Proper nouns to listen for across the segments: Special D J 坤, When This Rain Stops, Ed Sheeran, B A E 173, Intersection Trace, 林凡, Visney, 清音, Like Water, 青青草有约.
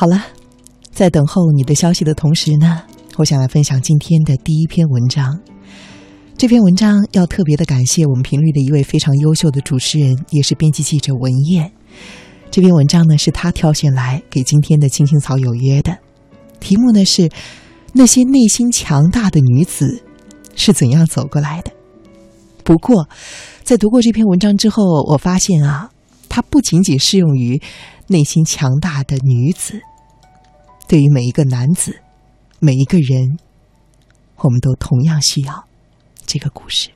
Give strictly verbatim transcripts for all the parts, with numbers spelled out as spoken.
好了，在等候你的消息的同时呢，我想来分享今天的第一篇文章。这篇文章要特别的感谢我们频率的一位非常优秀的主持人，也是编辑记者文燕。这篇文章呢是他挑选来给今天的青青草有约的，题目呢是那些内心强大的女子是怎样走过来的。不过在读过这篇文章之后，我发现啊，它不仅仅适用于内心强大的女子，对于每一个男子，每一个人，我们都同样需要这个故事。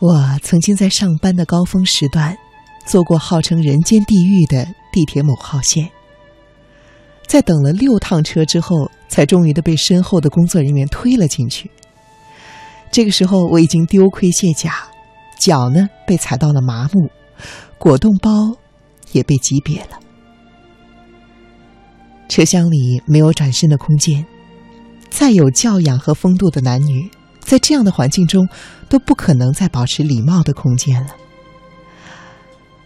我曾经在上班的高峰时段坐过号称人间地狱的地铁某号线，在等了六趟车之后，才终于的被身后的工作人员推了进去。这个时候我已经丢盔卸甲，脚呢被踩到了麻木，果冻包也被挤瘪了。车厢里没有转身的空间，再有教养和风度的男女在这样的环境中都不可能再保持礼貌的空间了。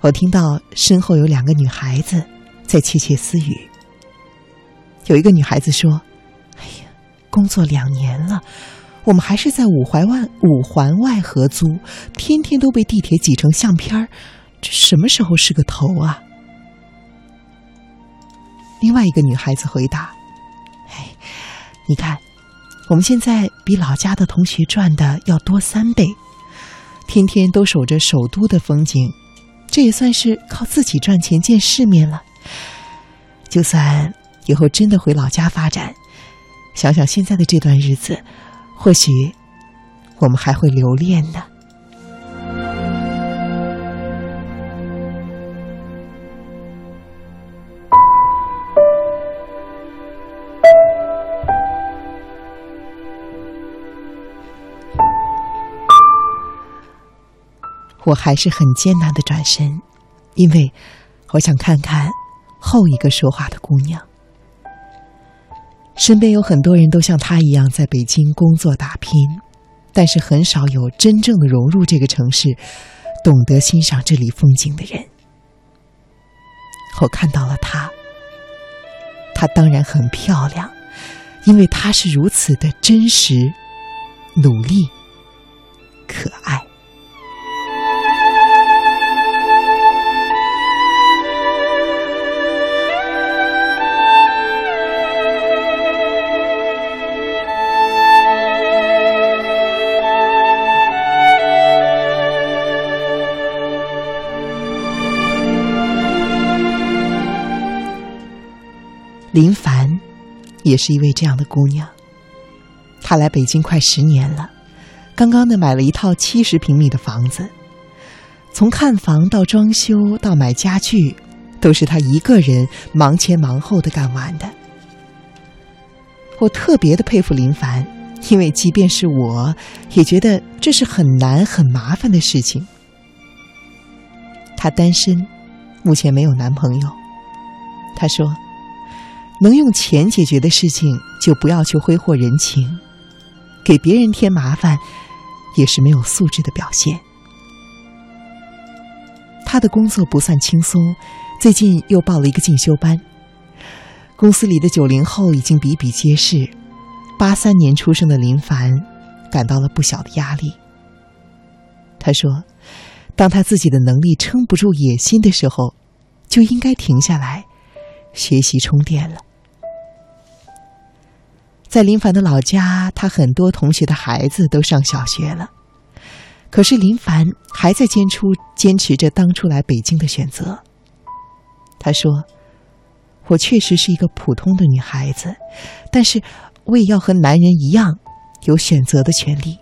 我听到身后有两个女孩子在窃窃私语，有一个女孩子说，哎呀，工作两年了，我们还是在五环外五环外合租，天天都被地铁挤成相片，这什么时候是个头啊。另外一个女孩子回答，哎，你看我们现在比老家的同学赚的要多三倍，天天都守着首都的风景，这也算是靠自己赚钱见世面了。就算以后真的回老家发展，想想现在的这段日子，或许我们还会留恋呢。我还是很艰难地转身，因为我想看看后一个说话的姑娘。身边有很多人都像她一样在北京工作打拼，但是很少有真正的融入这个城市，懂得欣赏这里风景的人。我看到了她，她当然很漂亮，因为她是如此的真实、努力、可爱。林凡也是一位这样的姑娘，她来北京快十年了，刚刚呢买了一套七十平米的房子，从看房到装修到买家具，都是她一个人忙前忙后的干完的。我特别的佩服林凡，因为即便是我也觉得这是很难很麻烦的事情。她单身，目前没有男朋友。她说，能用钱解决的事情就不要去挥霍人情，给别人添麻烦也是没有素质的表现。他的工作不算轻松，最近又报了一个进修班。公司里的九零后已经比比皆是，八三年出生的林凡感到了不小的压力。他说，当他自己的能力撑不住野心的时候，就应该停下来学习充电了。在林凡的老家，他很多同学的孩子都上小学了，可是林凡还在坚出坚持着当初来北京的选择。他说，我确实是一个普通的女孩子，但是我也要和男人一样有选择的权利。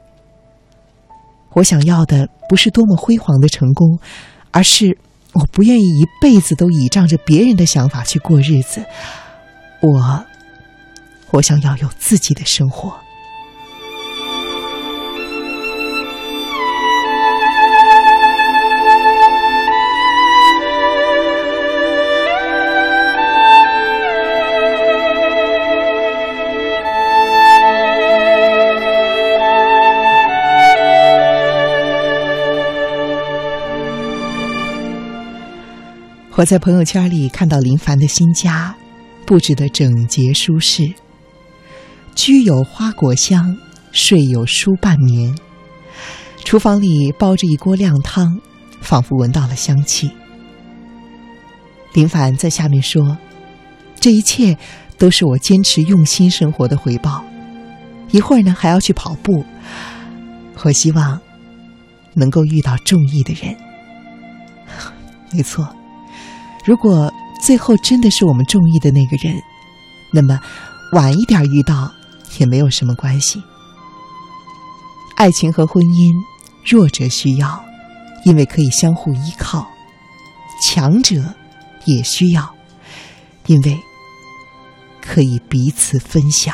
我想要的不是多么辉煌的成功，而是我不愿意一辈子都倚仗着别人的想法去过日子。我我想要有自己的生活。我在朋友圈里看到林凡的新家布置得整洁舒适，居有花果香，睡有书半眠，厨房里煲着一锅靓汤，仿佛闻到了香气。林凡在下面说，这一切都是我坚持用心生活的回报。一会儿呢还要去跑步，我希望能够遇到中意的人。没错，如果最后真的是我们中意的那个人，那么晚一点遇到也没有什么关系。爱情和婚姻，弱者需要，因为可以相互依靠；强者也需要，因为可以彼此分享。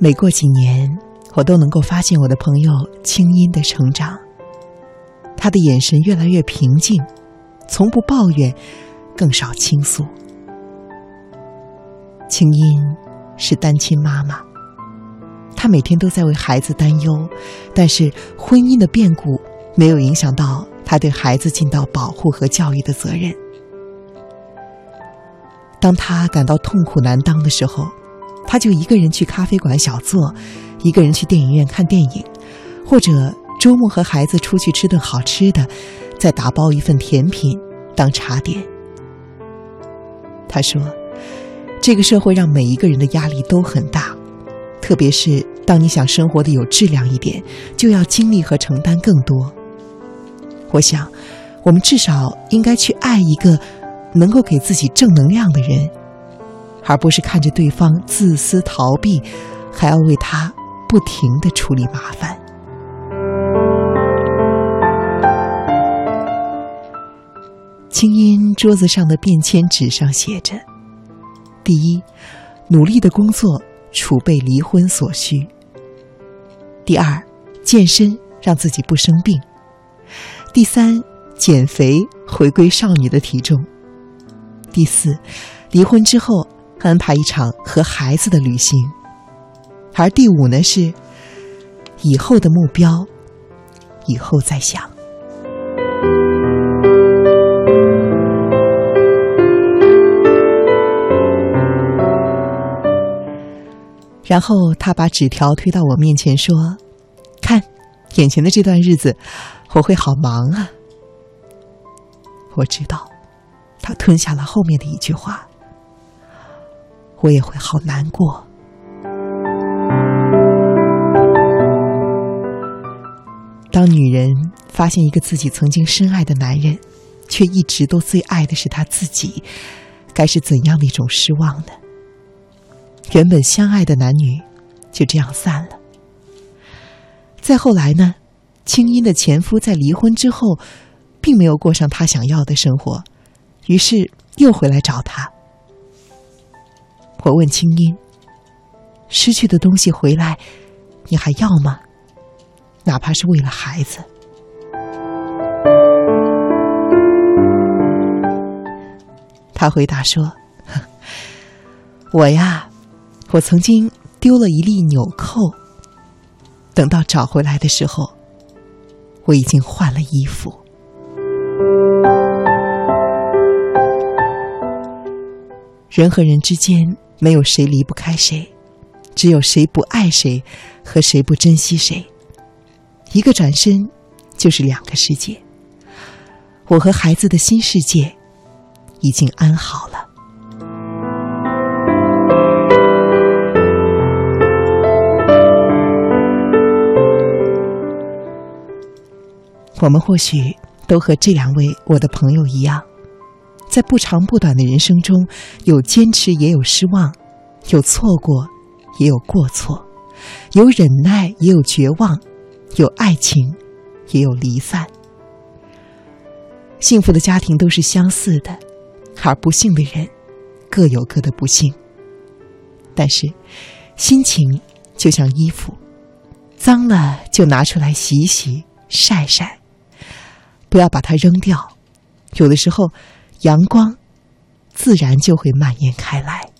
每过几年，我都能够发现我的朋友清音的成长。他的眼神越来越平静，从不抱怨，更少倾诉。清音是单亲妈妈，她每天都在为孩子担忧，但是婚姻的变故没有影响到她对孩子尽到保护和教育的责任。当她感到痛苦难当的时候，他就一个人去咖啡馆小坐，一个人去电影院看电影，或者周末和孩子出去吃顿好吃的，再打包一份甜品当茶点。他说，这个社会让每一个人的压力都很大，特别是当你想生活的有质量一点，就要经历和承担更多。我想，我们至少应该去爱一个能够给自己正能量的人，而不是看着对方自私逃避，还要为他不停地处理麻烦。清音桌子上的便签纸上写着：第一，努力的工作，储备离婚所需；第二，健身，让自己不生病；第三，减肥，回归少女的体重；第四，离婚之后安排一场和孩子的旅行；而第五呢是以后的目标，以后再想。然后他把纸条推到我面前说，看，眼前的这段日子我会好忙啊。我知道他吞下了后面的一句话，我也会好难过。当女人发现一个自己曾经深爱的男人，却一直都最爱的是他自己，该是怎样的一种失望呢？原本相爱的男女就这样散了。再后来呢，清音的前夫在离婚之后，并没有过上他想要的生活，于是又回来找他。我问清音，失去的东西回来你还要吗？哪怕是为了孩子。他回答说，我呀我曾经丢了一粒纽扣，等到找回来的时候，我已经换了衣服。人和人之间没有谁离不开谁，只有谁不爱谁和谁不珍惜谁。一个转身就是两个世界。我和孩子的新世界已经安好了。我们或许都和这两位我的朋友一样，在不长不短的人生中，有坚持也有失望，有错过也有过错，有忍耐也有绝望，有爱情也有离散。幸福的家庭都是相似的，而不幸的人各有各的不幸。但是心情就像衣服，脏了就拿出来洗一洗晒晒，不要把它扔掉，有的时候阳光自然就会蔓延开来。